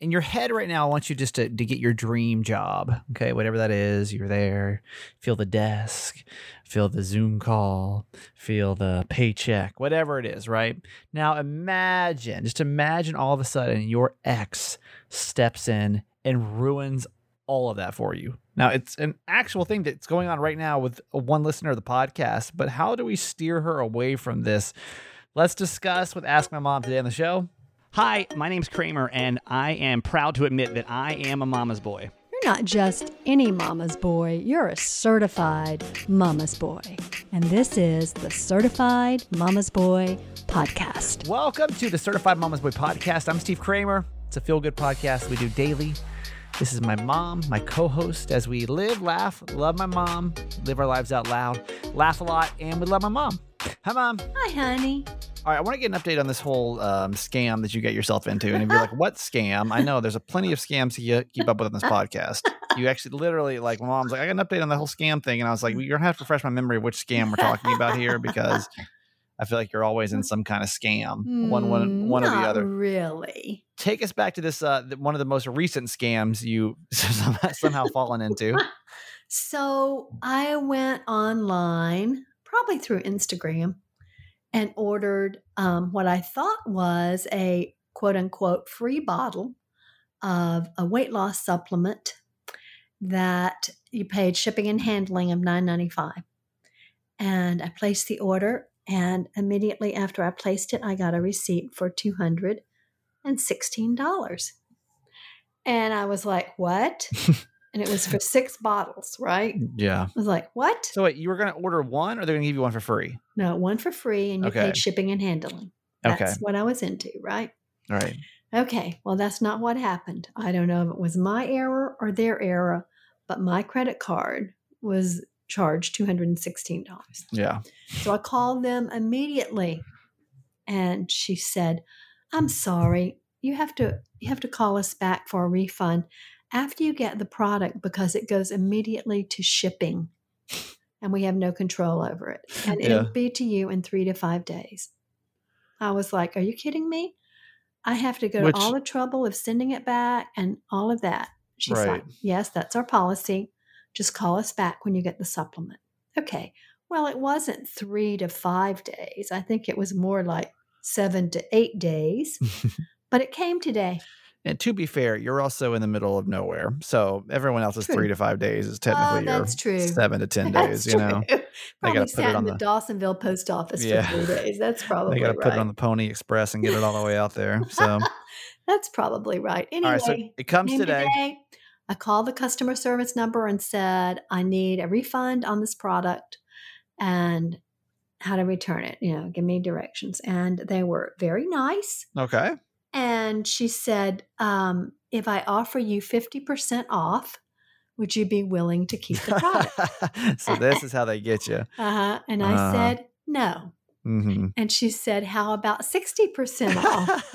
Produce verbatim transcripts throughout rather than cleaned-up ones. in your head right now, I want you just to, to get your dream job. Okay. Whatever that is, you're there, feel the desk, feel the Zoom call, feel the paycheck, whatever it is. Right now, imagine, just imagine all of a sudden your ex steps in and ruins all of that for you. Now, it's an actual thing that's going on right now with one listener of the podcast, but how do we steer her away from this? Let's discuss with Ask My Mom today on the show. Hi, my name's Kramer, and I am proud to admit that I am a mama's boy. You're not just any mama's boy, you're a certified mama's boy. And this is the Certified Mama's Boy Podcast. Welcome to the Certified Mama's Boy Podcast. I'm Steve Kramer. It's a feel-good podcast we do daily. This is my mom, my co-host, as we live, laugh, love my mom, live our lives out loud, laugh a lot, and we love my mom. Hi, Mom. Hi, honey. All right, I want to get an update on this whole um, scam that you got yourself into. And if you're like, what scam? I know there's a plenty of scams to keep up with on this podcast. You actually literally like, Mom's like, I got an update on the whole scam thing. And I was like, well, you're going to have to refresh my memory of which scam we're talking about here, because I feel like you're always in some kind of scam, mm, one, one, one or the other. Really? Take us back to this, uh, one of the most recent scams you somehow fallen into. So I went online, probably through Instagram, and ordered um, what I thought was a quote unquote free bottle of a weight loss supplement that you paid shipping and handling of nine dollars and ninety-five cents. And I placed the order. And immediately after I placed it, I got a receipt for two hundred sixteen dollars. And I was like, what? And it was for six bottles, right? Yeah. I was like, what? So wait, you were going to order one, or they're going to give you one for free? No, one for free, and you okay. paid shipping and handling. That's okay. what I was into, right? All right. Okay. Well, that's not what happened. I don't know if it was my error or their error, but my credit card was charged two hundred sixteen dollars. Yeah. So I called them immediately, and she said, I'm sorry, you have to you have to call us back for a refund after you get the product, because it goes immediately to shipping and we have no control over it. And yeah. it'll be to you in three to five days. I was like, are you kidding me? I have to go Which, to all the trouble of sending it back and all of that. She's right. like, yes, that's our policy. Just call us back when you get the supplement. Okay. Well, it wasn't three to five days. I think it was more like seven to eight days, but it came today. And to be fair, you're also in the middle of nowhere. So everyone else's true. three to five days is technically oh, your true. seven to ten that's days, true. you know. Probably they got to put it on the, the Dawsonville post office yeah. for three days. That's probably They got to right. put it on the Pony Express and get it all the way out there. So that's probably right. Anyway, all right, so it comes today. today. I called the customer service number and said, I need a refund on this product and how to return it. You know, give me directions. And they were very nice. Okay. And she said, um, if I offer you fifty percent off, would you be willing to keep the product? So this is how they get you. Uh-huh. And I uh-huh. said, no. Mm-hmm. And she said, how about sixty percent off?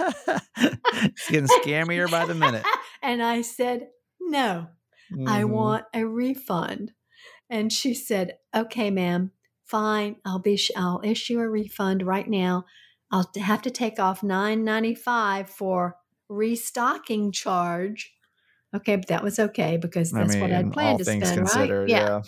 It's getting scammier by the minute. And I said, no, mm-hmm. I want a refund. And she said, okay, ma'am, fine. I'll be, sh- I'll issue a refund right now. I'll have to take off nine dollars and ninety-five cents for restocking charge. Okay. But that was okay, because that's I mean, what I'd planned to spend, right? Yeah. yeah.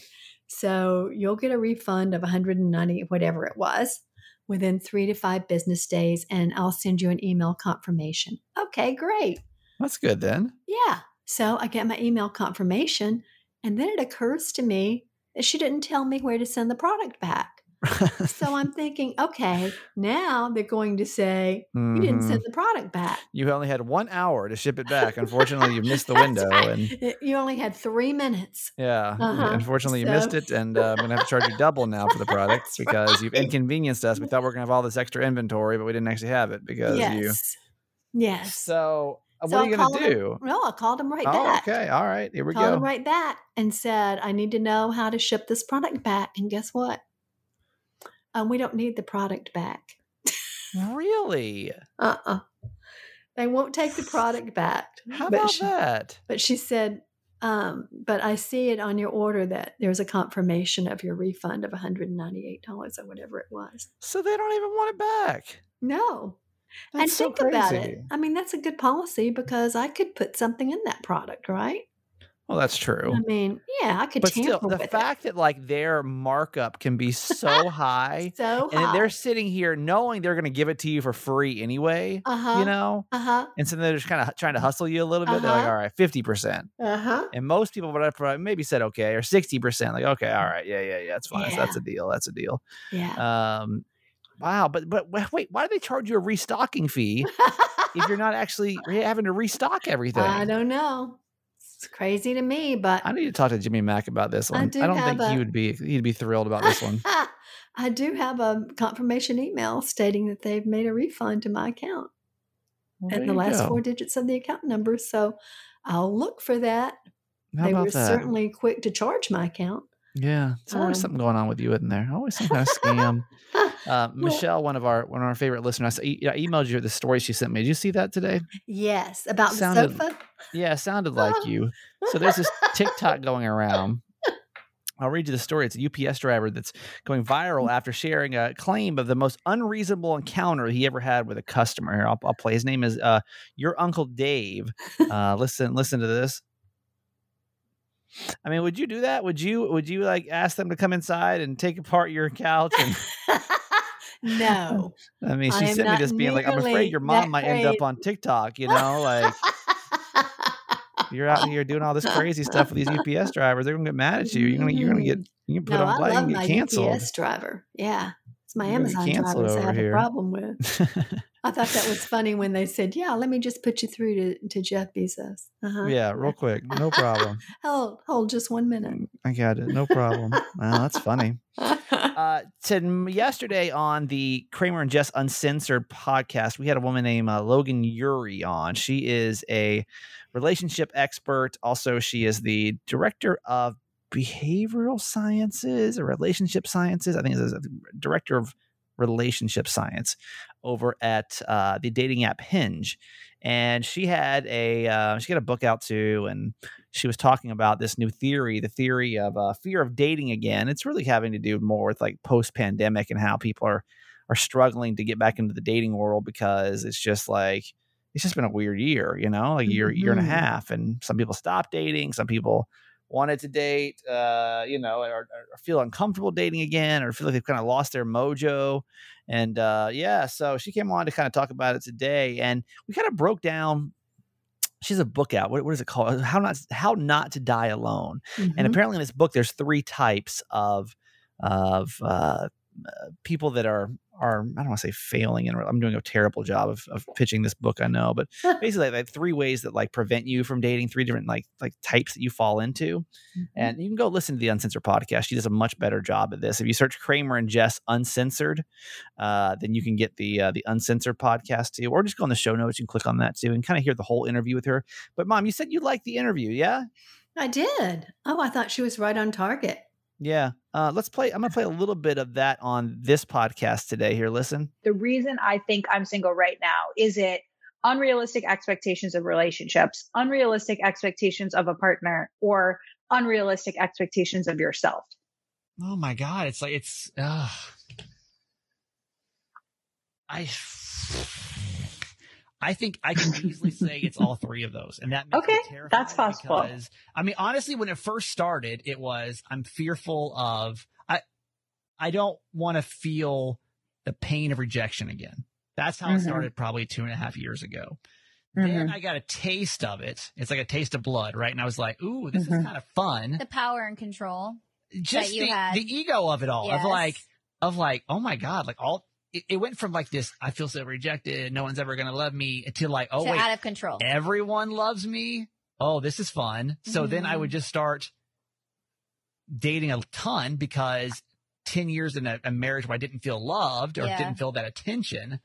So you'll get a refund of one hundred ninety, whatever it was, within three to five business days. And I'll send you an email confirmation. Okay, great. That's good then. Yeah. So I get my email confirmation, and then it occurs to me that she didn't tell me where to send the product back. So I'm thinking, okay, now they're going to say, mm-hmm. you didn't send the product back. You only had one hour to ship it back. Unfortunately, you missed the window. Right. and You only had three minutes. Yeah. Uh-huh. Unfortunately, so. you missed it, and uh, I'm going to have to charge you double now for the product because right. you've inconvenienced us. We thought we were going to have all this extra inventory, but we didn't actually have it because yes. you. Yes. So... So what are you going to do? Him, no, I called him right oh, back. Okay. All right. Here we called go. Called him right back and said, I need to know how to ship this product back. And guess what? Um, we don't need the product back. Really? Uh-uh. They won't take the product back. How about she, that? But she said, um, but I see it on your order that there's a confirmation of your refund of one hundred ninety-eight dollars or whatever it was. So they don't even want it back. No. That's and so think crazy. About it. I mean, that's a good policy because I could put something in that product, right? Well, that's true. I mean, yeah, I could but tamper still, the with fact it. That like their markup can be so high, so and high. They're sitting here knowing they're going to give it to you for free anyway, uh-huh. you know, uh-huh. and so they're just kind of trying to hustle you a little bit. Uh-huh. They're like, all right, fifty percent, uh-huh. and most people would have probably maybe said okay or sixty percent, like okay, all right, yeah, yeah, yeah, that's fine, yeah. So that's a deal, that's a deal, yeah. Um, wow, but but wait, why do they charge you a restocking fee if you're not actually having to restock everything? I don't know. It's crazy to me, but I need to talk to Jimmy Mack about this one. I, do I don't think a, he would be he'd be thrilled about this one. I do have a confirmation email stating that they've made a refund to my account well, at the last go. four digits of the account number. So I'll look for that. How they about were that? Certainly quick to charge my account. Yeah, it's always um, something going on with you in there. Always some kind of scam. Uh, Michelle, one of our one of our favorite listeners, I, I emailed you the story she sent me. Did you see that today? Yes, about sounded, the sofa. Yeah, sounded like you. So there's this TikTok going around. I'll read you the story. It's a U P S driver that's going viral after sharing a claim of the most unreasonable encounter he ever had with a customer. Here, I'll, I'll play. His name is uh, your Uncle Dave. Uh, listen, listen to this. I mean, would you do that? Would you, would you like ask them to come inside and take apart your couch? And... No. I mean, she I sent me this being like, I'm afraid your mom might end up on TikTok, you know, like you're out here doing all this crazy stuff with these U P S drivers. They're going to get mad at you. You're going to, you're going to get, you can put no, on play and get canceled. U P S driver. Yeah. It's my you're Amazon drivers I have here. a problem with. I thought that was funny when they said, yeah, let me just put you through to, to Jeff Bezos. Uh-huh. Yeah, real quick. No problem. hold, hold just one minute. I got it. No problem. Wow, that's funny. Uh, to, yesterday on the Kramer and Jess Uncensored podcast, we had a woman named uh, Logan Yuri on. She is a relationship expert. Also, she is the director of behavioral sciences or relationship sciences. I think it's a director of relationship science over at uh, the dating app Hinge. And she had a uh, she got a book out too, and she was talking about this new theory, the theory of uh, fear of dating again. It's really having to do more with like post-pandemic and how people are are struggling to get back into the dating world because it's just like it's just been a weird year, you know, like year mm-hmm. year and a half, and some people stopped dating, some people wanted to date, uh, you know, or, or feel uncomfortable dating again, or feel like they've kind of lost their mojo. And uh, yeah, so she came on to kind of talk about it today. And we kind of broke down, she has a book out. What, what is it called? How Not, How Not to Die Alone. Mm-hmm. And apparently in this book, there's three types of, of uh, people that are, are, I don't want to say failing, and I'm doing a terrible job of, of pitching this book, I know, but basically like three ways that like prevent you from dating, three different like like types that you fall into. Mm-hmm. And you can go listen to the Uncensored podcast. She does a much better job at this. If you search Kramer and Jess Uncensored, uh, then you can get the uh, the Uncensored podcast too, or just go on the show notes and click on that too and kind of hear the whole interview with her. But Mom, you said you liked the interview, yeah? I did. Oh, I thought she was right on target. Yeah. Uh, let's play. I'm going to play a little bit of that on this podcast today. Here, listen. The reason I think I'm single right now is it unrealistic expectations of relationships, unrealistic expectations of a partner, or unrealistic expectations of yourself. Oh my God. It's like, it's, uh, I, I think I can easily say it's all three of those. And that makes okay, me terrified. That's possible. Because, I mean, honestly, when it first started, it was I'm fearful of I I don't want to feel the pain of rejection again. That's how mm-hmm. it started probably two and a half years ago. Mm-hmm. Then I got a taste of it. It's like a taste of blood, right? And I was like, ooh, this mm-hmm. is kind of fun. The power and control. Just that you the, had. the ego of it all. Yes. Of like of like, oh my God, like all it went from like this, I feel so rejected, no one's ever going to love me, to like, oh, so wait, out of control. Everyone loves me. Oh, this is fun. So mm-hmm. then I would just start dating a ton because ten years in a, a marriage where I didn't feel loved or yeah. didn't feel that attention,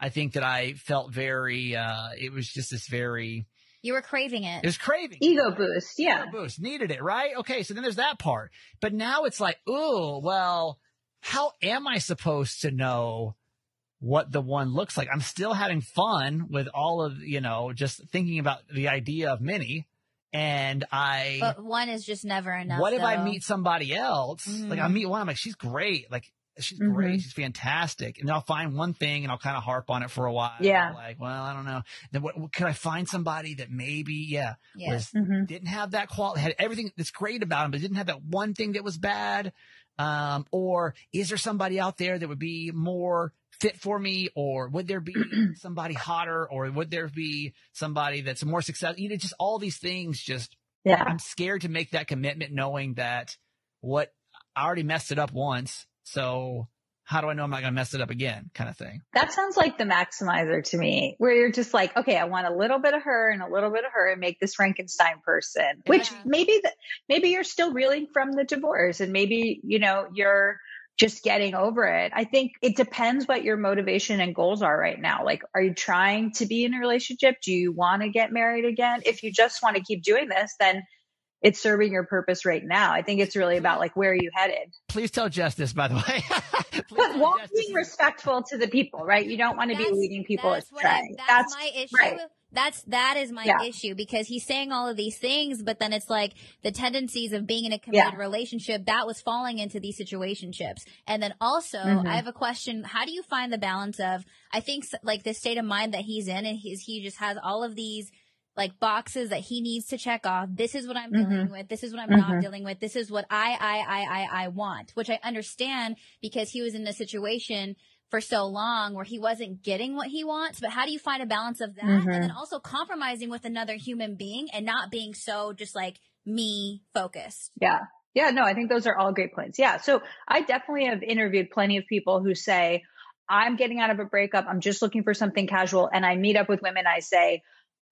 I think that I felt very, uh, it was just this very... You were craving it. It was craving. Ego boost, yeah. Ego boost, needed it, right? Okay, so then there's that part. But now it's like, ooh, well... How am I supposed to know what the one looks like? I'm still having fun with all of, you know, just thinking about the idea of many. And I. But one is just never enough. What though. If I meet somebody else? Mm. Like I meet one, I'm like, she's great. Like she's mm-hmm. great. She's fantastic. And then I'll find one thing and I'll kind of harp on it for a while. Yeah. Like, well, I don't know. Then what, what could I find somebody that maybe, yeah, yeah. was, mm-hmm. didn't have that quality, had everything that's great about him, but didn't have that one thing that was bad. Um, or is there somebody out there that would be more fit for me? Or would there be somebody hotter? Or would there be somebody that's more successful? You know, just all these things just, yeah. I'm scared to make that commitment knowing that what I already messed it up once. So how do I know I'm not going to mess it up again kind of thing? That sounds like the maximizer to me, where you're just like, okay, I want a little bit of her and a little bit of her and make this Frankenstein person, yeah. which maybe, the, maybe you're still reeling from the divorce and maybe, you know, you're just getting over it. I think it depends what your motivation and goals are right now. Like, are you trying to be in a relationship? Do you want to get married again? If you just want to keep doing this, then it's serving your purpose right now. I think it's really about like, where are you headed? Please tell Jess this, by the way. But while being respectful to the people, right? You don't want to be leading people astray. That's, that's my issue. Right. That's, that is my yeah. issue, because he's saying all of these things, but then it's like the tendencies of being in a committed yeah. relationship that was falling into these situationships. And then also mm-hmm. I have a question. How do you find the balance of, I think like the state of mind that he's in, and he's, he just has all of these like boxes that he needs to check off. This is what I'm mm-hmm. dealing with. This is what I'm mm-hmm. not dealing with. This is what I, I, I, I, I want, which I understand, because he was in a situation for so long where he wasn't getting what he wants. But how do you find a balance of that? Mm-hmm. And then also compromising with another human being and not being so just like me focused. Yeah. Yeah. No, I think those are all great points. Yeah. So I definitely have interviewed plenty of people who say, I'm getting out of a breakup. I'm just looking for something casual. And I meet up with women. I say,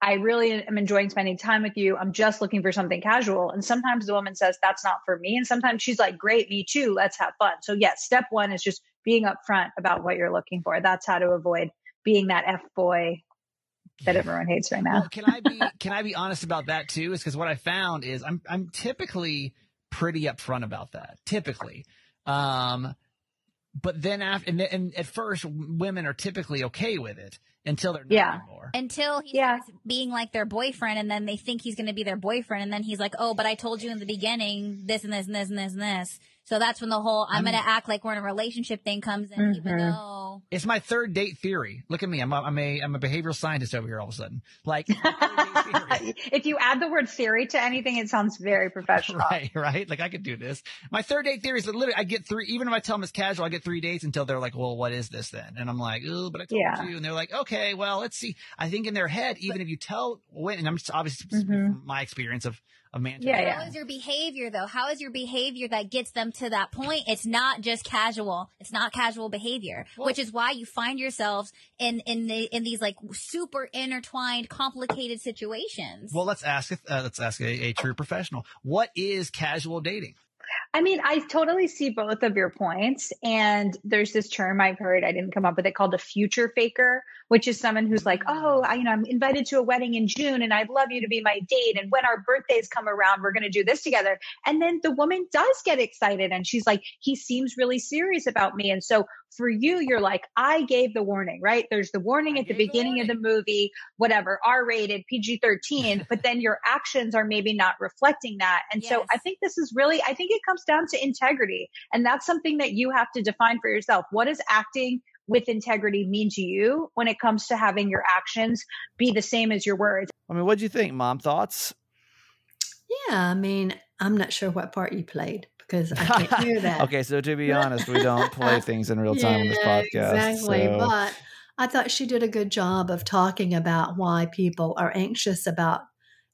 I really am enjoying spending time with you. I'm just looking for something casual. And sometimes the woman says, that's not for me. And sometimes she's like, great, me too. Let's have fun. So yes, step one is just being upfront about what you're looking for. That's how to avoid being that F boy that everyone hates right now. Well, can I be, can I be honest about that too? Is because what I found is I'm, I'm typically pretty upfront about that typically. Um, But then after, and, and at first women are typically okay with it until they're not yeah. anymore. Until he yeah. starts being like their boyfriend, and then they think he's going to be their boyfriend. And then he's like, oh, but I told you in the beginning, this and this and this and this and this. So that's when the whole, I'm, I'm going to act like we're in a relationship thing comes in, mm-hmm. even though. It's my third date theory. Look at me. I'm a, I'm a, I'm a behavioral scientist over here all of a sudden. Like, if you add the word theory to anything, it sounds very professional. Right, right. Like I could do this. My third date theory is that literally I get three, even if I tell them it's casual, I get three dates until they're like, well, what is this then? And I'm like, oh, but I told yeah. you. And they're like, okay, well, let's see. I think in their head, even if you tell when, and I'm just obviously mm-hmm. from my experience of, of management. Yeah, yeah. How is your behavior though? How is your behavior that gets them to that point? It's not just casual. It's not casual behavior, well, which is why you find yourselves in, in the, in these like super intertwined, complicated situations. Well, let's ask, uh, let's ask a, a true professional. What is casual dating? I mean, I totally see both of your points. And there's this term I've heard, I didn't come up with it, called a future faker, which is someone who's like, oh, I, you know, I'm invited to a wedding in June and I'd love you to be my date. And when our birthdays come around, we're going to do this together. And then the woman does get excited and she's like, he seems really serious about me. And so for you, you're like, I gave the warning, right? There's the warning I at the beginning the of the movie, whatever, R rated, P G thirteen, but then your actions are maybe not reflecting that. And yes. so I think this is really, I think it comes down to integrity. And that's something that you have to define for yourself. What is acting with integrity mean to you when it comes to having your actions be the same as your words? I mean, what do you think, Mom? Thoughts? Yeah. I mean, I'm not sure what part you played, because I can't hear that. Okay. So to be honest, we don't play things in real time yeah, on this podcast. Exactly. So. But I thought she did a good job of talking about why people are anxious about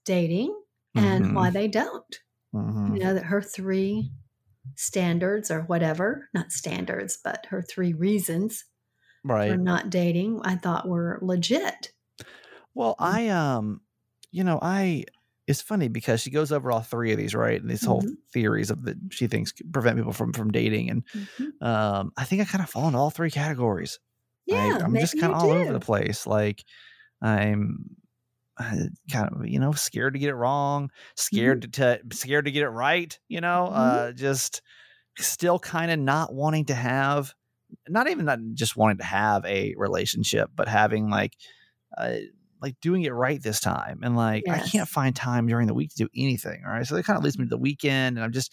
dating and mm-hmm. why they don't. Mm-hmm. You know, that her three standards or whatever, not standards, but her three reasons right. for not dating, I thought were legit. Well, I, um, you know, I, it's funny because she goes over all three of these, right? And these mm-hmm. whole theories of that she thinks prevent people from, from dating. And mm-hmm. um, I think I kind of fall into all three categories. Yeah. Right? I'm just kind of all do. over the place. Like I'm, kind of, you know, scared to get it wrong, scared mm-hmm. to, t- scared to get it right, you know, mm-hmm. uh, just still kind of not wanting to have, not even not just wanting to have a relationship, but having like, uh, like doing it right this time. And like, yes. I can't find time during the week to do anything. All right. So that kind of leads me to the weekend, and I'm just,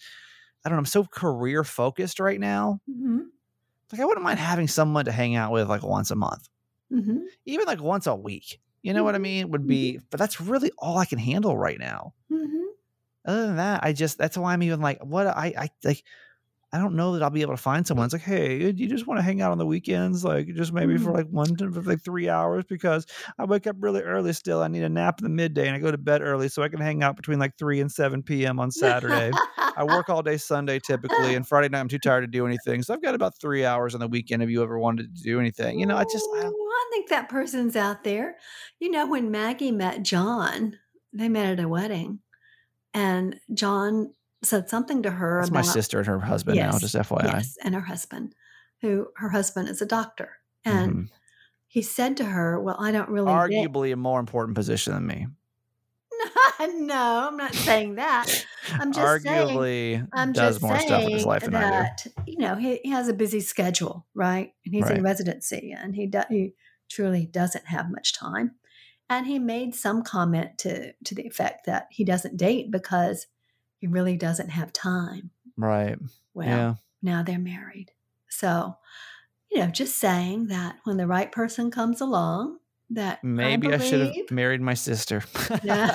I don't know. I'm so career focused right now. Mm-hmm. like I wouldn't mind having someone to hang out with like once a month, mm-hmm. even like once a week. You know mm-hmm. what I mean? Would be, but that's really all I can handle right now. Mm-hmm. Other than that, I just, that's why I'm even like, what I, I like, I don't know that I'll be able to find someone. It's like, hey, you just want to hang out on the weekends? Like just maybe mm-hmm. for like one to like three hours because I wake up really early still. I need a nap in the midday and I go to bed early so I can hang out between like three and seven p.m. on Saturday. I work all day Sunday typically, and Friday night I'm too tired to do anything. So I've got about three hours on the weekend if you ever wanted to do anything. You know, I just... I, I think that person's out there. You know, when Maggie met John, they met at a wedding and John... said something to her. It's my sister and her husband yes, now, just F Y I. Yes, and her husband, who her husband is a doctor. And mm-hmm. he said to her, well, I don't really. Arguably get... a more important position than me. No, no, I'm not saying that. I'm just Arguably saying. Arguably does just more stuff in his life than that, I do. You know, he, he has a busy schedule, right? And he's right. in residency and he, do, he truly doesn't have much time. And he made some comment to, to the effect that he doesn't date because he really doesn't have time. Right. Well, yeah. Now they're married. So, you know, just saying that when the right person comes along, that maybe I, believe, I should have married my sister. Yeah.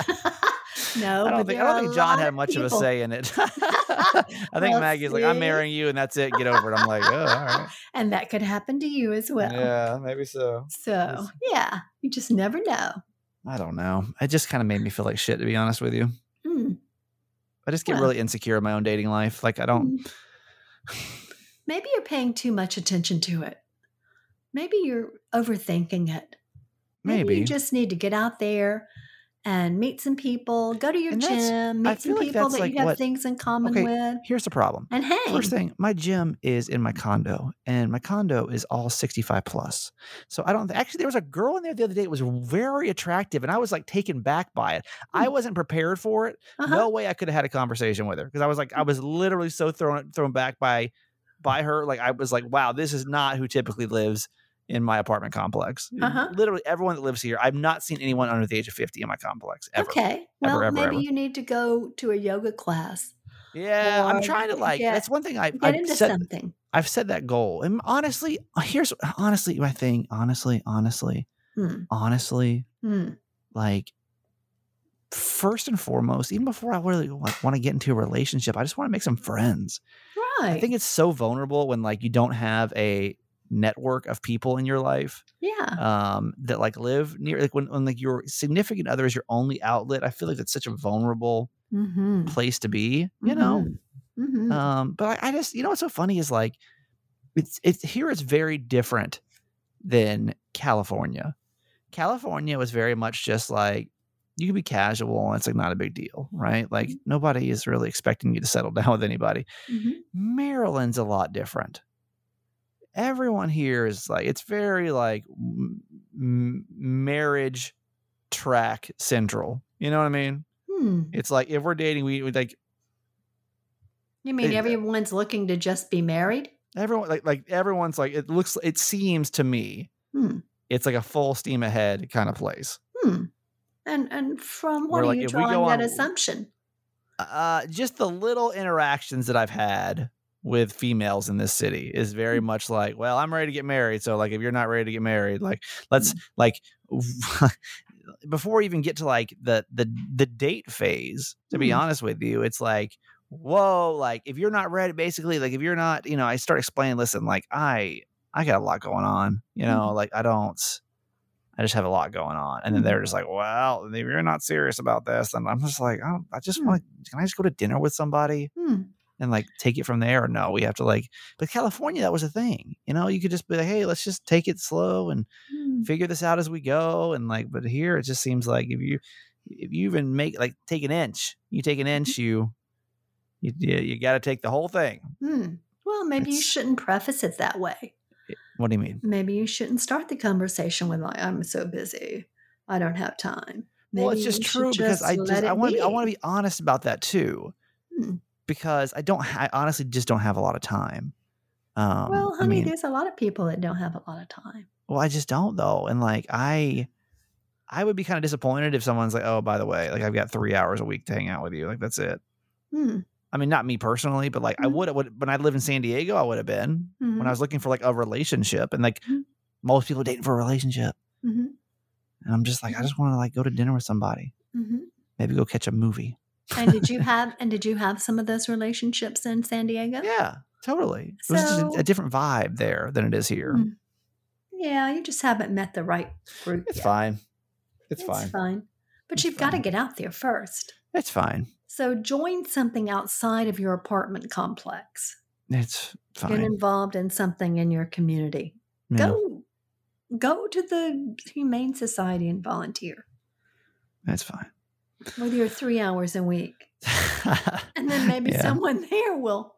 No, I don't think, I don't think John had much people. of a say in it. I think well, Maggie's see? like, I'm marrying you and that's it. Get over it. I'm like, oh, all right. And that could happen to you as well. Yeah, maybe so. So, it's... yeah, you just never know. I don't know. It just kind of made me feel like shit, to be honest with you. Mm. I just get well, really insecure in my own dating life. Like I don't. Maybe you're paying too much attention to it. Maybe you're overthinking it. Maybe, maybe you just need to get out there and meet some people. Go to your gym. Meet some like people that like you have what, things in common okay, with. Here's the problem. And hey, first thing, my gym is in my condo, and my condo is all sixty-five plus. So I don't th- actually. There was a girl in there the other day. It was very attractive, and I was like taken back by it. I wasn't prepared for it. Uh-huh. No way I could have had a conversation with her because I was like, I was literally so thrown thrown back by by her. Like I was like, wow, this is not who typically lives in my apartment complex. Uh-huh. Literally everyone that lives here. I've not seen anyone under the age of fifty in my complex ever. Okay. Well, ever, ever, maybe ever. You need to go to a yoga class. Yeah. I'm trying to like, get, that's one thing I, get I've into set, something. I've set that goal. And honestly, here's honestly my thing. Honestly, honestly, hmm. honestly, hmm. like first and foremost, even before I really like, want to get into a relationship, I just want to make some friends. Right. I think it's so vulnerable when like you don't have a network of people in your life yeah um that like live near like when, when like your significant other is your only outlet. I feel like that's such a vulnerable mm-hmm. place to be, you mm-hmm. know mm-hmm. um but I, I just you know what's so funny is like it's it's here it's very different than California. California was very much just like you can be casual and it's like not a big deal, right? Like mm-hmm. nobody is really expecting you to settle down with anybody. Mm-hmm. Maryland's a lot different. Everyone here is like, it's very like m- marriage track central. You know what I mean? Hmm. It's like, if we're dating, we, we like. You mean it, everyone's looking to just be married? Everyone like, like everyone's like, it looks, it seems to me, hmm. it's like a full steam ahead kind of place. Hmm. And, and from what we're are like, you drawing on, that assumption? Uh, just the little interactions that I've had with females in this city is very much like, well, I'm ready to get married. So like, if you're not ready to get married, like let's mm-hmm. like before we even get to like the, the, the date phase, to mm-hmm. be honest with you, it's like, whoa, like if you're not ready, basically like if you're not, you know, I start explaining, listen, like I, I got a lot going on, you know, mm-hmm. like I don't, I just have a lot going on. And then they're just like, well, if you're not serious about this. And I'm just like, I, don't, I just mm-hmm. want to, can I just go to dinner with somebody? Mm-hmm. And like take it from there, or no, we have to like, but California, that was a thing, you know, you could just be like, hey, let's just take it slow and mm. figure this out as we go. And like, but here it just seems like if you, if you even make like take an inch, you take an inch, you, you, you got to take the whole thing. Mm. Well, maybe it's, you shouldn't preface it that way. What do you mean? Maybe you shouldn't start the conversation with like, I'm so busy. I don't have time. Maybe well, it's just true because just I just, I want to be, I want to be honest about that too. Mm. Because I don't, I honestly just don't have a lot of time. Um, well, honey, I mean, there's a lot of people that don't have a lot of time. Well, I just don't though. And like, I, I would be kind of disappointed if someone's like, oh, by the way, like I've got three hours a week to hang out with you. Like that's it. Hmm. I mean, not me personally, but like mm-hmm. I would, would when I lived in San Diego, I would have been mm-hmm. when I was looking for like a relationship, and like mm-hmm. most people are dating for a relationship. Mm-hmm. And I'm just like, I just want to like go to dinner with somebody, mm-hmm. maybe go catch a movie. And did you have, and did you have some of those relationships in San Diego? Yeah, totally. So, it was just a, a different vibe there than it is here. Mm-hmm. Yeah. You just haven't met the right group. It's yet. fine. It's, it's fine. fine. But it's you've got to get out there first. It's fine. So join something outside of your apartment complex. It's fine. Get involved in something in your community. Yeah. Go go to the Humane Society and volunteer. That's fine. Whether you're three hours a week. And then maybe yeah. someone there will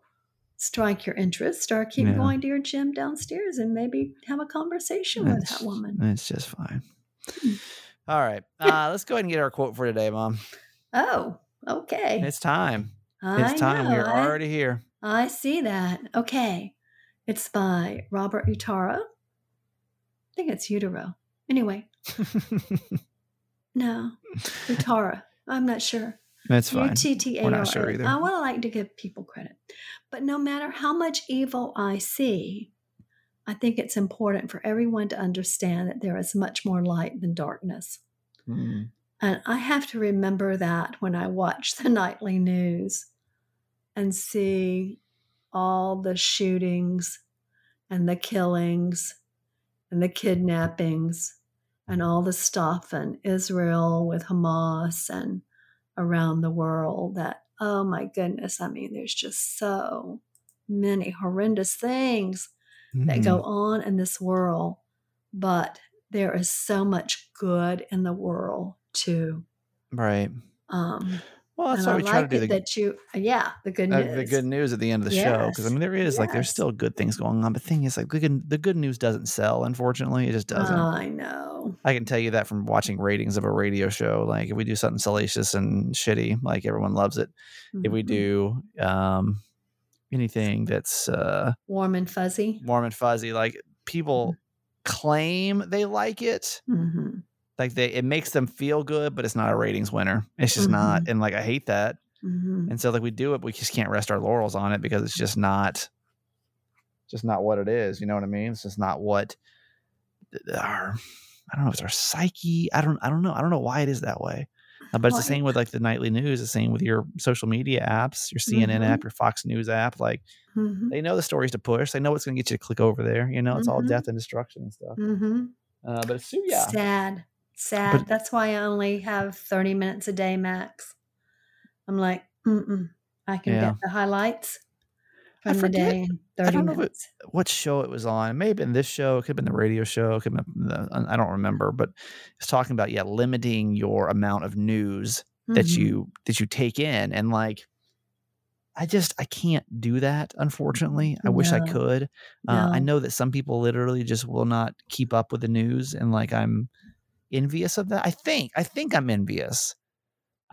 strike your interest, or keep yeah. going to your gym downstairs and maybe have a conversation that's, with that woman. It's just fine. All right. Uh, let's go ahead and get our quote for today, Mom. Oh. Okay. It's time. I it's time. Know. You're I, already here. I see that. Okay. It's by Robert Utero. I think it's Utero. Anyway. No. Utero. I'm not sure. That's fine. U T T A R O. We're not sure either. I would like to give people credit. But no matter how much evil I see, I think it's important for everyone to understand that there is much more light than darkness. Mm. And I have to remember that when I watch the nightly news and see all the shootings and the killings and the kidnappings and all the stuff in Israel with Hamas and around the world, that, oh my goodness, I mean, there's just so many horrendous things mm-hmm. that go on in this world, but there is so much good in the world too. Right. Um, well, that's why we I try like to do the, that you, yeah, the good news. Uh, the good news at the end of the yes. show, because I mean, there is yes. like there's still good things going on, but the thing is, like the good, the good news doesn't sell. Unfortunately, it just doesn't. I know. I can tell you that from watching ratings of a radio show. Like if we do something salacious and shitty, like everyone loves it. Mm-hmm. If we do um, anything that's uh, warm and fuzzy, warm and fuzzy, like people mm-hmm. claim they like it. Mm-hmm. Like they, it makes them feel good, but it's not a ratings winner. It's just mm-hmm. not. And like, I hate that. Mm-hmm. And so like we do it, but we just can't rest our laurels on it because it's just not, just not what it is. You know what I mean? It's just not what our, I don't know if it's our psyche. I don't, I don't know. I don't know why it is that way. Uh, but it's what? the same with like the nightly news, the same with your social media apps, your C N N mm-hmm. app, your Fox News app. Like mm-hmm. they know the stories to push. They know what's going to get you to click over there. You know, it's mm-hmm. all death and destruction and stuff. Mm-hmm. Uh, but it's, yeah. Sad. Sad. But that's why I only have thirty minutes a day max. I'm like, mm-mm. I can yeah. get the highlights from I forget, the day in thirty I don't minutes. Know it, what show it was on? It may have been this show. It could have been the radio show. It could have been the, I don't remember. But it's talking about yeah, limiting your amount of news mm-hmm. that you that you take in, and like, I just I can't do that. Unfortunately, I no. wish I could. No. Uh, I know that some people literally just will not keep up with the news, and like I'm. envious of that. I think I think I'm envious.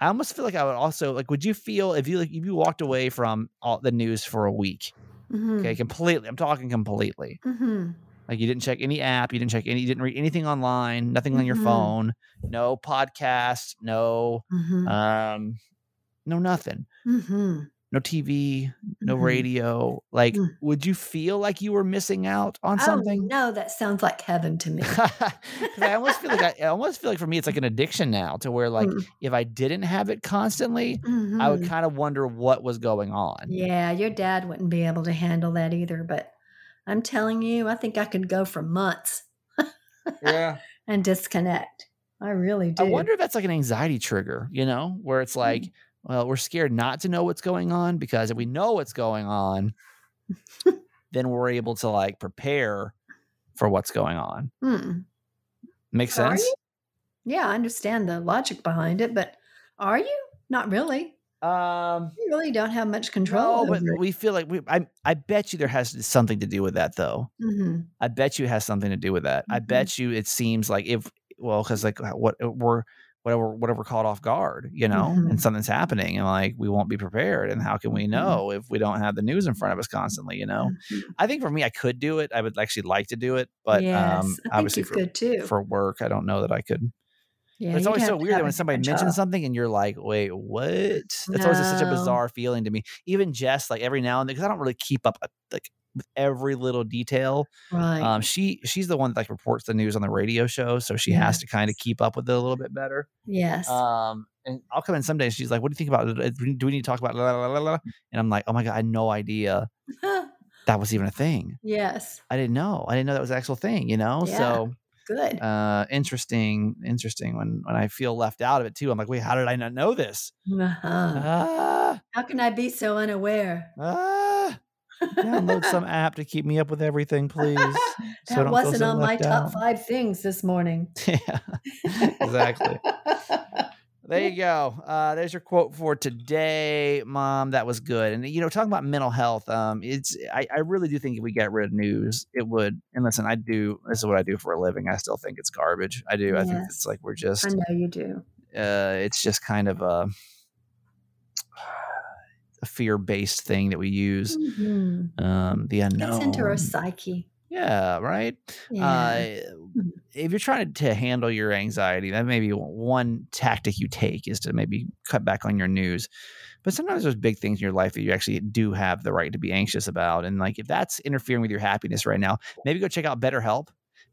I almost feel like I would also like would you feel if you like if you walked away from all the news for a week mm-hmm. okay completely I'm talking completely mm-hmm. like you didn't check any app, you didn't check any you didn't read anything online, nothing mm-hmm. on your phone, no podcast, no mm-hmm. um no nothing mm-hmm. no T V, no mm-hmm. radio. Like, mm. would you feel like you were missing out on oh, something? No, that sounds like heaven to me. I almost feel like I, I almost feel like for me, it's like an addiction now to where like mm. if I didn't have it constantly, mm-hmm. I would kind of wonder what was going on. Yeah, your dad wouldn't be able to handle that either. But I'm telling you, I think I could go for months yeah. and disconnect. I really do. I wonder if that's like an anxiety trigger, you know, where it's like, mm. well, we're scared not to know what's going on, because if we know what's going on, then we're able to like prepare for what's going on. Mm. Makes sense? Are you? Yeah, I understand the logic behind it, but are you? Not really. Um, you really don't have much control. No, but it. we feel like we. I I bet you there has something to do with that, though. Mm-hmm. I bet you it has something to do with that. Mm-hmm. I bet you it seems like if well, because like what we're. Whatever, whatever caught off guard, you know, mm-hmm. and something's happening, and like we won't be prepared. And how can we know mm-hmm. if we don't have the news in front of us constantly? You know, mm-hmm. I think for me, I could do it. I would actually like to do it, but yes, um, obviously for, too. for work, I don't know that I could. Yeah, it's always so weird when somebody mentions something and you're like, wait, what? That's no. always such a bizarre feeling to me. Even Jess, like every now and then, because I don't really keep up like with every little detail. Right. Um, she she's the one that like reports the news on the radio show, so she yes. has to kind of keep up with it a little bit better. Yes. Um, and I'll come in some days. She's like, "What do you think about it? Do we need to talk about?" La, la, la, la? And I'm like, "Oh my god, I had no idea that was even a thing." Yes. I didn't know. I didn't know that was an actual thing. You know, yeah. so. Good. Uh, interesting. Interesting. When when I feel left out of it too, I'm like, wait, how did I not know this? Uh-huh. Uh, how can I be so unaware? Uh, download some app to keep me up with everything, please. So that wasn't on my top out. five things this morning. Yeah, exactly. There you go. Uh, there's your quote for today, Mom. That was good. And, you know, talking about mental health, um, it's I, I really do think if we get rid of news, it would. And listen, I do. This is what I do for a living. I still think it's garbage. I do. Yes. I think it's like we're just. I know you do. Uh, it's just kind of a, a fear-based thing that we use. Mm-hmm. Um, the unknown. It's into our psyche. Yeah, right? Yeah. Uh, if you're trying to handle your anxiety, that may be one tactic you take is to maybe cut back on your news. But sometimes there's big things in your life that you actually do have the right to be anxious about. And like if that's interfering with your happiness right now, maybe go check out BetterHelp.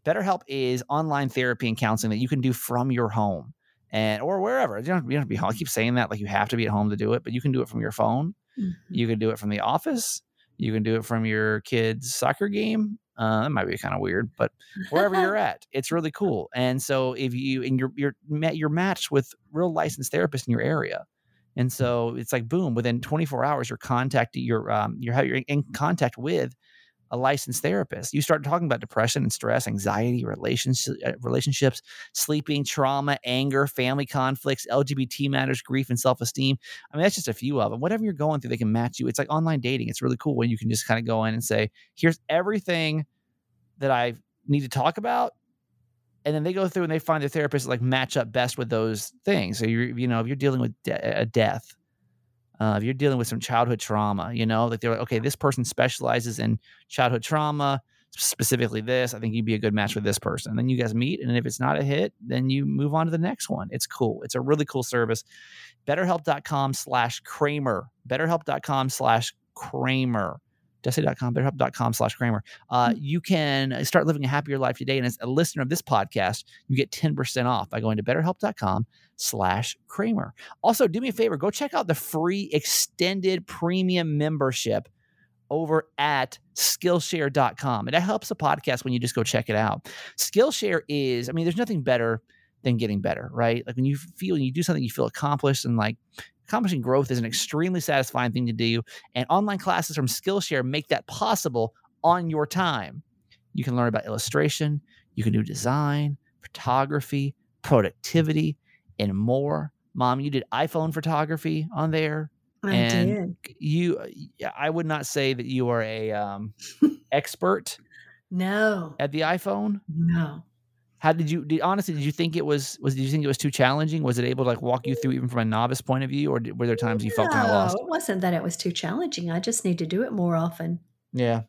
BetterHelp is online therapy and counseling that you can do from your home and or wherever. You don't have to, you don't have to be home. I keep saying that like you have to be at home to do it, but you can do it from your phone. Mm-hmm. You can do it from the office. You can do it from your kid's soccer game. Uh, that might be kind of weird, but wherever you're at, it's really cool. And so if you, and you're, you're, you're matched with real licensed therapists in your area. And so it's like, boom, within twenty-four hours, you're contacting your, um, you're, you're in contact with a licensed therapist. You start talking about depression and stress, anxiety, relationship, relationships, sleeping, trauma, anger, family conflicts, L G B T matters, grief, and self-esteem. I mean, that's just a few of them. Whatever you're going through, they can match you. It's like online dating. It's really cool when you can just kind of go in and say, here's everything that I need to talk about. And then they go through and they find their therapist like match up best with those things. So you you know, if you're dealing with de- a death, Uh, if you're dealing with some childhood trauma, you know, like they're like, okay, this person specializes in childhood trauma, specifically this. I think you'd be a good match with this person. And then you guys meet. And if it's not a hit, then you move on to the next one. It's cool. It's a really cool service. BetterHelp.com slash Kramer. BetterHelp.com slash Kramer. Desi.com, BetterHelp.com slash Kramer. Uh, you can start living a happier life today. And as a listener of this podcast, you get ten percent off by going to BetterHelp.com slash Kramer. Also, do me a favor. Go check out the free extended premium membership over at Skillshare dot com. And that helps the podcast when you just go check it out. Skillshare is, I mean, there's nothing better than getting better, right? Like when you feel, when you do something, you feel accomplished and like, accomplishing growth is an extremely satisfying thing to do, and online classes from Skillshare make that possible on your time. You can learn about illustration, you can do design, photography, productivity, and more. Mom, you did iPhone photography on there. I and did. You, I would not say that you are a um, expert. No. At the iPhone? No. How did you, did, honestly, did you think it was, was, did you think it was too challenging? Was it able to like walk you through even from a novice point of view, or did, were there times you no, felt kind of lost? It wasn't that it was too challenging. I just need to do it more often. Yeah.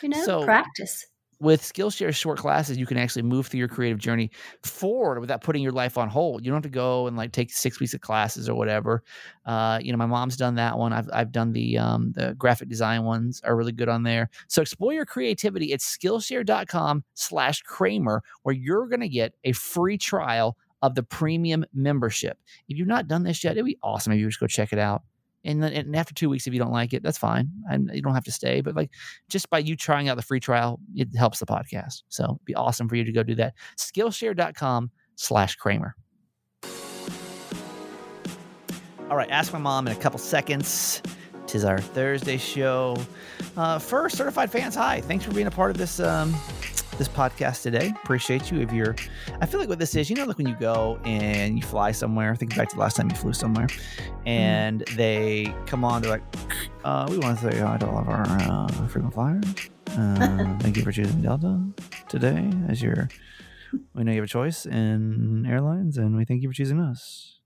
You know, so, practice. With Skillshare short classes, you can actually move through your creative journey forward without putting your life on hold. You don't have to go and like take six weeks of classes or whatever. Uh, you know, my mom's done that one. I've I've done the um, the graphic design ones are really good on there. So explore your creativity at Skillshare.com slash Kramer, where you're going to get a free trial of the premium membership. If you've not done this yet, it'd be awesome if you just go check it out. And then and after two weeks, if you don't like it, that's fine. And you don't have to stay. But like just by you trying out the free trial, it helps the podcast. So it'd be awesome for you to go do that. Skillshare.com slash Kramer. All right. Ask My Mom in a couple seconds. Tis our Thursday show. Uh, first, certified fans, hi. Thanks for being a part of this um, this podcast today. Appreciate you. If you're, I feel like what this is, you know, like when you go and you fly somewhere, think back to the last time you flew somewhere, and mm-hmm. they come on, they're like, uh, we want to say hi to all of our uh, frequent flyers. Uh, thank you for choosing Delta today as your, we know you have a choice in airlines, and we thank you for choosing us.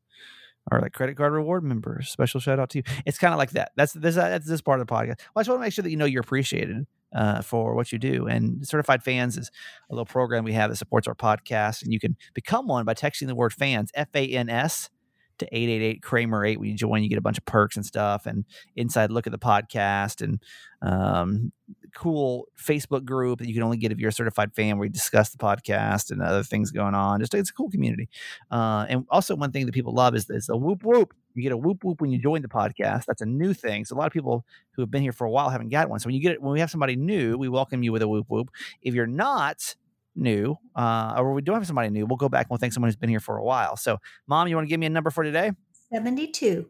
Or like credit card reward members, special shout out to you. It's kind of like that. That's this, that's this part of the podcast. Well, I just want to make sure that you know you're appreciated. uh, for what you do. And Certified Fans is a little program we have that supports our podcast. And you can become one by texting the word fans, F A N S, to eight eight eight Kramer eight. When you join, you get a bunch of perks and stuff and inside look at the podcast and um, cool Facebook group that you can only get if you're a certified fan, where we discuss the podcast and other things going on. Just, it's a cool community. Uh, and also one thing that people love is, is a whoop whoop. You get a whoop whoop when you join the podcast. That's a new thing. So a lot of people who have been here for a while haven't got one. So when you get it, when we have somebody new, we welcome you with a whoop whoop. If you're not new, uh, or we don't have somebody new, we'll go back and we'll thank someone who's been here for a while. So, Mom, you want to give me a number for today? seventy-two.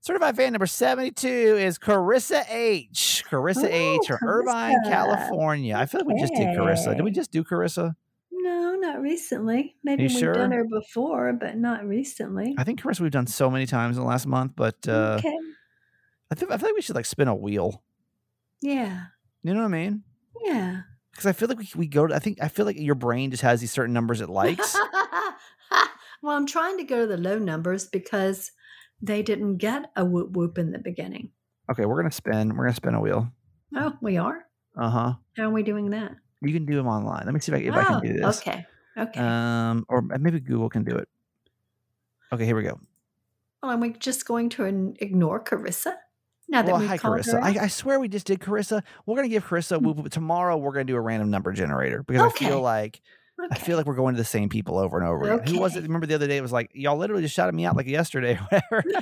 Certified fan number seventy-two is Carissa H. Carissa oh, H. or Irvine, California. I feel like we just did Carissa. Did we just do Carissa? No, not recently. Maybe we've sure? done her before, but not recently. I think Carissa we've done so many times in the last month, but uh, okay. I, th- I feel like we should like spin a wheel. Yeah. You know what I mean? Yeah. Because I feel like we, we go to, I think, I feel like your brain just has these certain numbers it likes. Well, I'm trying to go to the low numbers because they didn't get a whoop whoop in the beginning. Okay, we're going to spin. We're going to spin a wheel. Oh, we are? Uh-huh. How are we doing that? You can do them online. Let me see if I, if oh, I can do this. Okay, okay. Um, or maybe Google can do it. Okay, here we go. Well, are we just going to ignore Carissa? Now that well, we've hi, Carissa. I, I swear we just did Carissa. We're going to give Carissa a whoop. Tomorrow we're going to do a random number generator because okay. I feel like okay. I feel like we're going to the same people over and over again. Okay. Who was it? Remember the other day? It was like, y'all literally just shouted me out like yesterday or whatever. And yeah.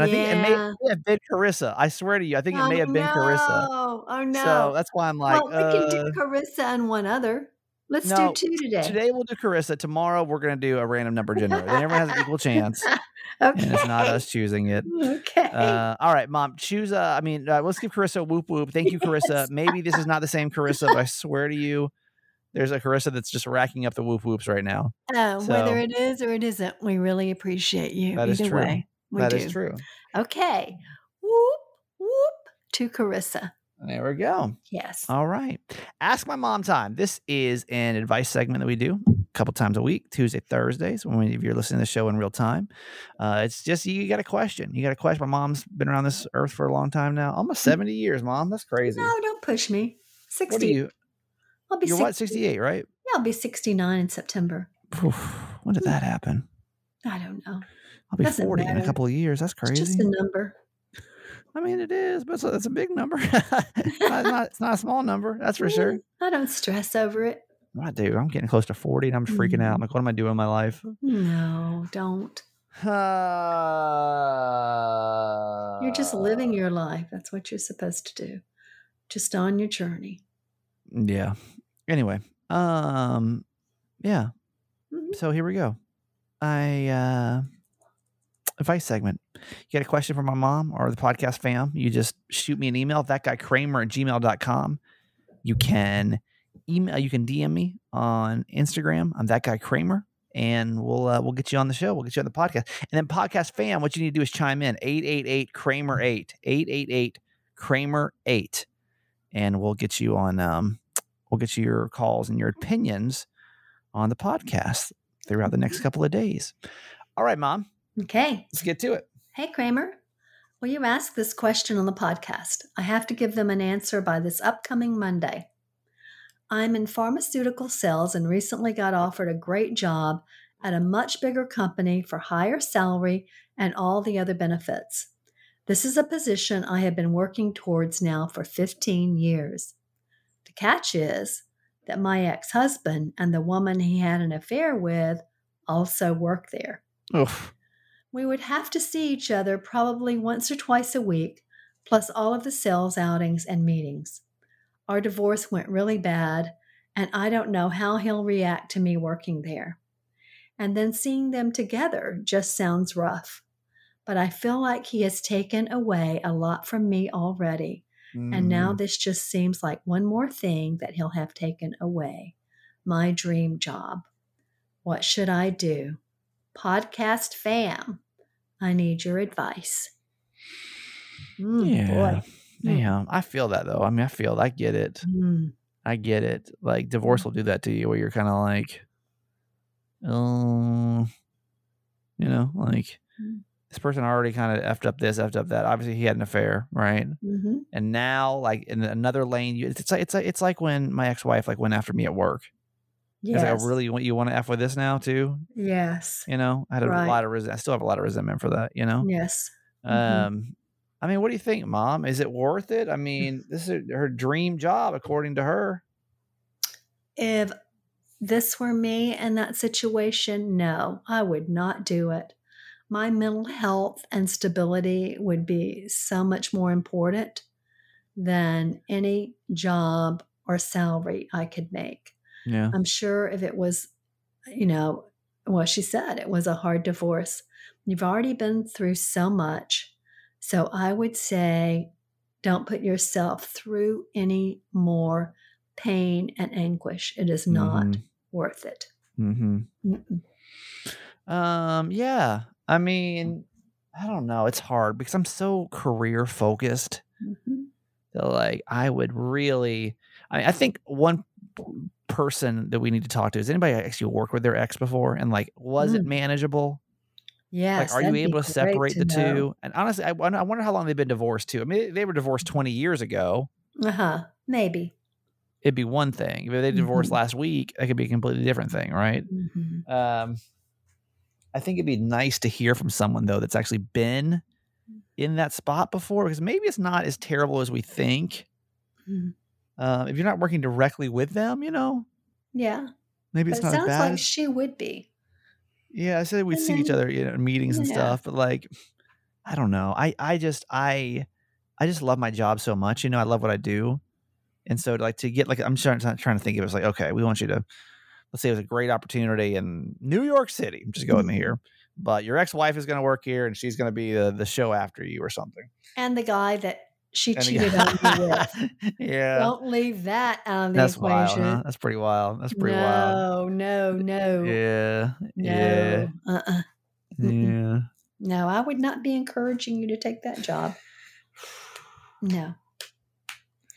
I think it may, it may have been Carissa. I swear to you. I think it may oh, have been no. Carissa. Oh, no. So that's why I'm like. Well, we uh, can do Carissa and one other. Let's no, do two today. Today we'll do Carissa. Tomorrow we're going to do a random number generator. Then everyone has an equal chance. Okay. And it's not us choosing it. Okay. Uh, all right, Mom, choose. Uh, I mean, uh, let's give Carissa a whoop whoop. Thank you, Carissa. Yes. Maybe this is not the same Carissa, but I swear to you, there's a Carissa that's just racking up the whoop whoops right now. Uh, so, whether it is or it isn't, we really appreciate you. That is true. Way, we that do. is true. Okay. Whoop, whoop to Carissa. There we go. Yes. All right. Ask My Mom time. This is an advice segment that we do a couple times a week, Tuesday, Thursdays, when we, if you're listening to the show in real time. Uh, it's just you got a question. You got a question. My mom's been around this earth for a long time now. Almost seventy years, Mom. That's crazy. No, don't push me. sixty. What are you? I'll be you're sixty. What, sixty-eight, right? Yeah, I'll be sixty-nine in September. When did that happen? I don't know. I'll be Doesn't forty matter. In a couple of years. That's crazy. It's just a number. I mean, it is, but it's a big number. it's, not, it's not a small number. That's for sure. I don't stress over it. I do. I'm getting close to forty and I'm mm. freaking out. I'm like, what am I doing in my life? No, don't. Uh, you're just living your life. That's what you're supposed to do. Just on your journey. Yeah. Anyway. Um, yeah. Mm-hmm. So here we go. I, uh, advice segment. You got a question for my mom or the podcast fam? You just shoot me an email. That guy Kramer at gmail dot com. You can email, you can D M me on Instagram. I'm that guy Kramer, and we'll uh, we'll get you on the show. We'll get you on the podcast. And then podcast fam, what you need to do is chime in eight eight eight Kramer eight, eight eight eight Kramer eight, and we'll get you on. Um, we'll get you your calls and your opinions on the podcast throughout the next couple of days. All right, Mom. Okay. Let's get to it. Hey, Kramer. Will you ask this question on the podcast? I have to give them an answer by this upcoming Monday. I'm in pharmaceutical sales and recently got offered a great job at a much bigger company for higher salary and all the other benefits. This is a position I have been working towards now for fifteen years. The catch is that my ex-husband and the woman he had an affair with also work there. Oof. We would have to see each other probably once or twice a week, plus all of the sales outings and meetings. Our divorce went really bad, and I don't know how he'll react to me working there. And then seeing them together just sounds rough. But I feel like he has taken away a lot from me already, mm. and now this just seems like one more thing that he'll have taken away. My dream job. What should I do? Podcast fam. I need your advice. Mm, yeah. Boy. Damn. I feel that though. I mean, I feel, I get it. Mm. I get it. Like divorce will do that to you where you're kind of like, oh, you know, like this person already kind of effed up this, effed up that. Obviously, he had an affair, right? Mm-hmm. And now, like in another lane, you, it's, it's like it's like it's like when my ex-wife like went after me at work. Yes. It's like, I really want you want to F with this now too. Yes. You know, I had a right. lot of resentment. I still have a lot of resentment for that. You know. Yes. Um, mm-hmm. I mean, what do you think, Mom? Is it worth it? I mean, this is her dream job, according to her. If this were me in that situation, no, I would not do it. My mental health and stability would be so much more important than any job or salary I could make. Yeah. I'm sure if it was, you know, well, she said it was a hard divorce. You've already been through so much. So I would say don't put yourself through any more pain and anguish. It is not mm-hmm. worth it. Mm-hmm. Um, yeah. I mean, I don't know. It's hard because I'm so career focused. Mm-hmm. So like I would really, I mean, I think one person that we need to talk to is anybody actually worked with their ex before and like, was mm. it manageable? Yeah. Like, are you able to separate to the know. two? And honestly, I, I wonder how long they've been divorced too. I mean, they were divorced twenty years ago. Uh-huh. Maybe. It'd be one thing. If they divorced mm-hmm. last week, that could be a completely different thing, right? Mm-hmm. Um, I think it'd be nice to hear from someone, though, that's actually been in that spot before, because maybe it's not as terrible as we think. Mm-hmm. Uh, if you're not working directly with them, you know? Yeah. Maybe it's but not it sounds as bad. Like she would be. Yeah, I said we'd and see then, each other, you know, in meetings and yeah. stuff, but like, I don't know. I, I just, I, I just love my job so much, you know, I love what I do. And so to like to get like, I'm trying, trying to think it was like, okay, we want you to, let's say it was a great opportunity in New York City. Just go in here, but your ex-wife is going to work here and she's going to be the, the show after you or something. And the guy that she and cheated on you with. Yeah. Don't leave that out of the That's equation. Wild, huh? That's pretty wild. That's pretty no, wild. No, no, no. Yeah. No. Yeah. Uh-uh. Yeah. No, I would not be encouraging you to take that job. No.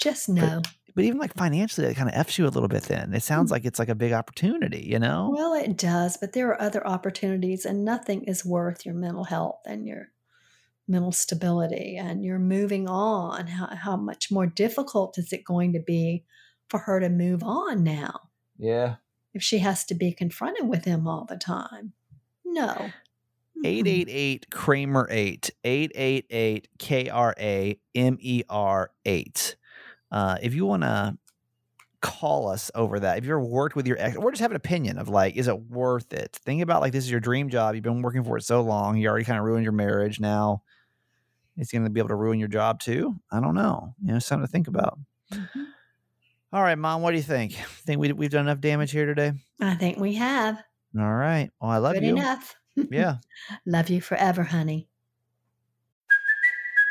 Just no. But, but even like financially, that kind of F's you a little bit then. It sounds mm-hmm. like it's like a big opportunity, you know? Well, it does, but there are other opportunities and nothing is worth your mental health and your mental stability and you're moving on. How, how much more difficult is it going to be for her to move on now? Yeah. If she has to be confronted with him all the time. No. eight eight eight Kramer eight eight eight eight K R A M E R eight Uh, if you want to call us over that, if you've ever worked with your ex, or just have an opinion of like, is it worth it? Think about like, this is your dream job. You've been working for it so long. You already kind of ruined your marriage. Now it's going to be able to ruin your job too. I don't know. You know, it's something to think about. Mm-hmm. All right, Mom, what do you think? Think we, we've done enough damage here today? I think we have. All right. Well, I love Good you. Good enough. Yeah. Love you forever, honey.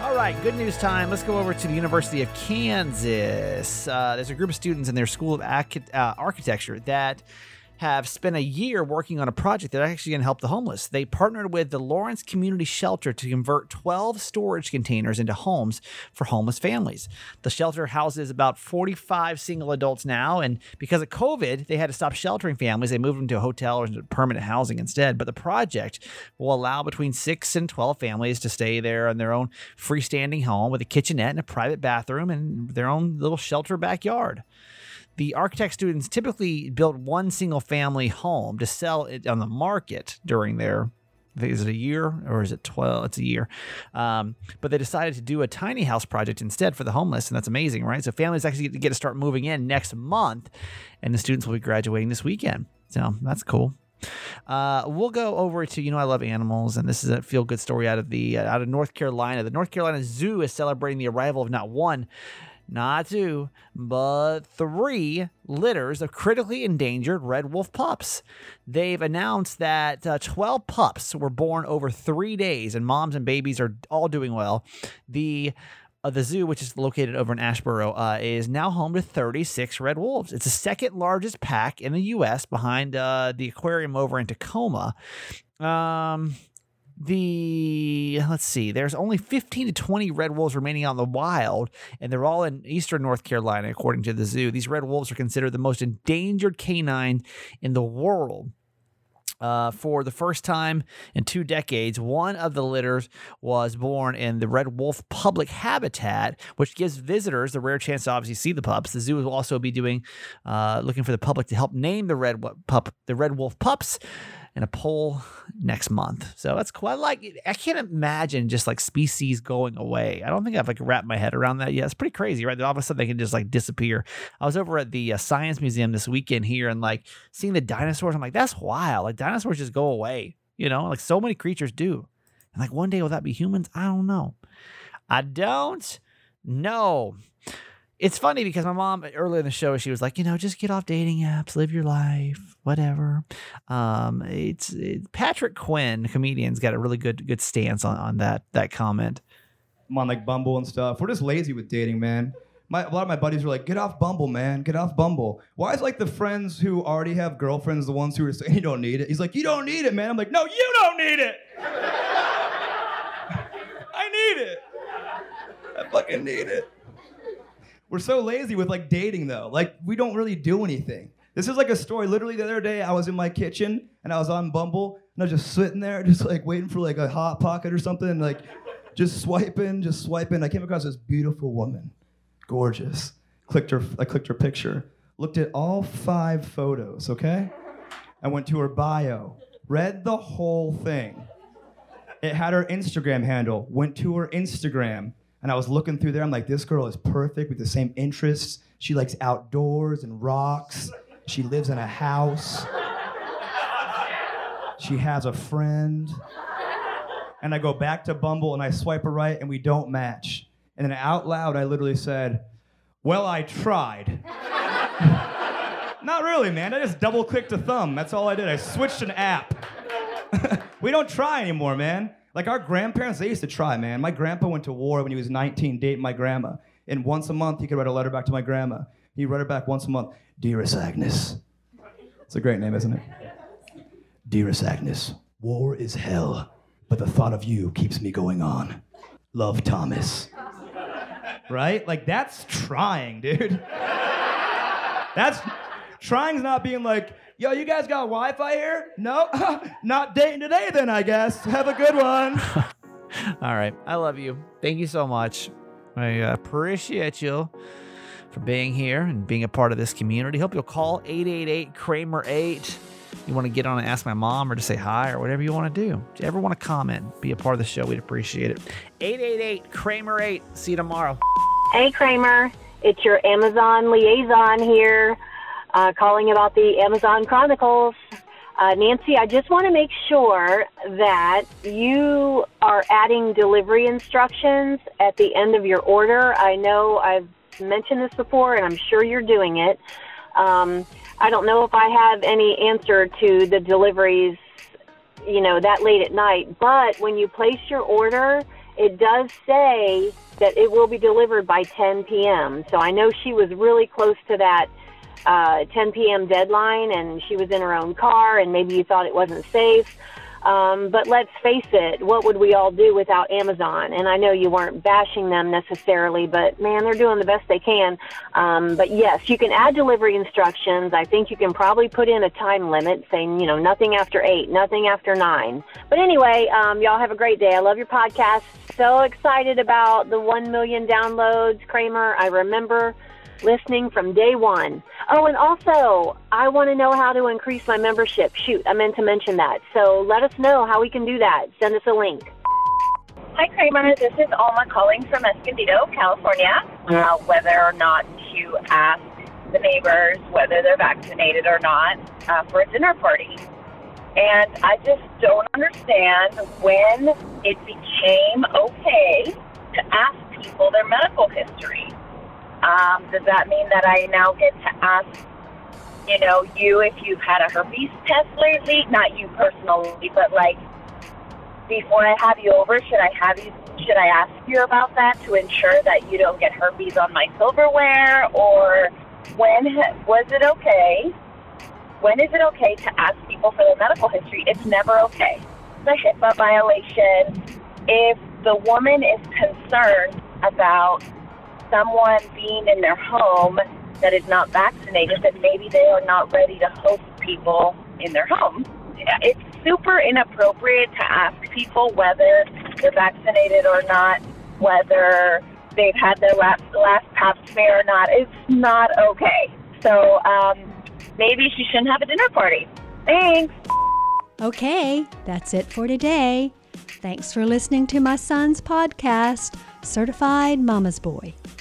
All right, good news time. Let's go over to the University of Kansas. Uh, there's a group of students in their School of Archi- uh, Architecture that have spent a year working on a project that's actually going to help the homeless. They partnered with the Lawrence Community Shelter to convert twelve storage containers into homes for homeless families. The shelter houses about forty-five single adults now, and because of COVID, they had to stop sheltering families. They moved them to a hotel or into permanent housing instead, but the project will allow between six and twelve families to stay there in their own freestanding home with a kitchenette and a private bathroom and their own little shelter backyard. the architect students typically built one single family home to sell it on the market during their, I think, is it a year or is it twelve? It's a year. Um, but they decided to do a tiny house project instead for the homeless. And that's amazing, right? So families actually get to, get to start moving in next month, and the students will be graduating this weekend. So that's cool. Uh, we'll go over to, you know, I love animals, and this is a feel good story out of the, uh, out of North Carolina. The North Carolina Zoo is celebrating the arrival of not one, not two, but three litters of critically endangered red wolf pups. They've announced that uh, twelve pups were born over three days, and moms and babies are all doing well. The Uh, the zoo, which is located over in Asheboro, uh, is now home to thirty-six red wolves. It's the second largest pack in the U S behind uh, the aquarium over in Tacoma. Um, the let's see, there's only fifteen to twenty red wolves remaining out in the wild, and they're all in eastern North Carolina, according to the zoo. These red wolves are considered the most endangered canine in the world. Uh, for the first time in two decades, one of the litters was born in the red wolf public habitat, which gives visitors the rare chance to obviously see the pups. The zoo will also be doing, uh, looking for the public to help name the red pup, the red wolf pups, in a poll next month. So that's cool. I like it. I can't imagine just like species going away. I don't think I've like wrapped my head around that yet. It's pretty crazy, right? That all of a sudden they can just like disappear. I was over at the uh, Science Museum this weekend here, and like seeing the dinosaurs, I'm like, that's wild. Like dinosaurs just go away, you know, like so many creatures do. And like one day, will that be humans? I don't know. I don't know. It's funny because my mom earlier in the show, she was like, you know, just get off dating apps, live your life, whatever. Um, it's it, Patrick Quinn, the comedian's got a really good good stance on, on that that comment. I'm on like Bumble and stuff. We're just lazy with dating, man. My, a lot of my buddies were like, get off Bumble, man. Get off Bumble. Why is like the friends who already have girlfriends the ones who are saying you don't need it? He's like, you don't need it, man. I'm like, no, you don't need it. I need it. I fucking need it. We're so lazy with like dating though. Like we don't really do anything. This is like a story. Literally the other day I was in my kitchen and I was on Bumble and I was just sitting there just like waiting for like a hot pocket or something. And, like just swiping, just swiping. I came across this beautiful woman. Gorgeous. Clicked her, I clicked her picture. Looked at all five photos, okay? I went to her bio. Read the whole thing. It had her Instagram handle. Went to her Instagram. And I was looking through there, I'm like, this girl is perfect with the same interests. She likes outdoors and rocks. She lives in a house. She has a friend. And I go back to Bumble and I swipe a right and we don't match. And then out loud, I literally said, well, I tried. Not really, man, I just double clicked a thumb. That's all I did, I switched an app. We don't try anymore, man. Like our grandparents, they used to try, man. My grandpa went to war when he was nineteen, dating my grandma. And once a month, he could write a letter back to my grandma. He wrote her back once a month. Dearest Agnes. It's a great name, isn't it? Dearest Agnes, war is hell, but the thought of you keeps me going on. Love, Thomas. Right? Like that's trying, dude. That's, trying's not being like, yo, you guys got Wi-Fi here? No? Not dating today then, I guess. Have a good one. All right. I love you. Thank you so much. I appreciate you for being here and being a part of this community. Hope you'll call eight eight eight Kramer eight. You want to get on and ask my mom or to say hi or whatever you want to do. If you ever want to comment, be a part of the show, we'd appreciate it. eight eight eight Kramer eight. See you tomorrow. Hey, Kramer. It's your Amazon liaison here. Uh, calling about the Amazon Chronicles. Uh, Nancy, I just want to make sure that you are adding delivery instructions at the end of your order. I know I've mentioned this before, and I'm sure you're doing it. Um, I don't know if I have any answer to the deliveries, you know, that late at night, but when you place your order, it does say that it will be delivered by ten p.m. So I know she was really close to that Uh, ten p.m. deadline, and she was in her own car, and maybe you thought it wasn't safe. Um, but let's face it, what would we all do without Amazon? And I know you weren't bashing them necessarily, but man, they're doing the best they can. Um, but yes, you can add delivery instructions. I think you can probably put in a time limit saying, you know, nothing after eight, nothing after nine. But anyway, um, y'all have a great day. I love your podcast. So excited about the one million downloads, Kramer. I remember listening from day one. Oh, and also, I want to know how to increase my membership. Shoot, I meant to mention that. So let us know how we can do that. Send us a link. Hi, Kramer. This is Alma calling from Escondido, California. Uh, whether or not to ask the neighbors whether they're vaccinated or not uh, for a dinner party. And I just don't understand when it became okay to ask people their medical history. Um, does that mean that I now get to ask, you know, you if you've had a herpes test lately? Not you personally, but like, before I have you over, should I have you? Should I ask you about that to ensure that you don't get herpes on my silverware? Or when was it okay? When is it okay to ask people for their medical history? It's never okay. It's a HIPAA violation. If the woman is concerned about someone being in their home that is not vaccinated, then maybe they are not ready to host people in their home. It's super inappropriate to ask people whether they're vaccinated or not, whether they've had their last, last pap smear or not. It's not okay. So um, maybe she shouldn't have a dinner party. Thanks. Okay, that's it for today. Thanks for listening to my son's podcast, Certified Mama's Boy.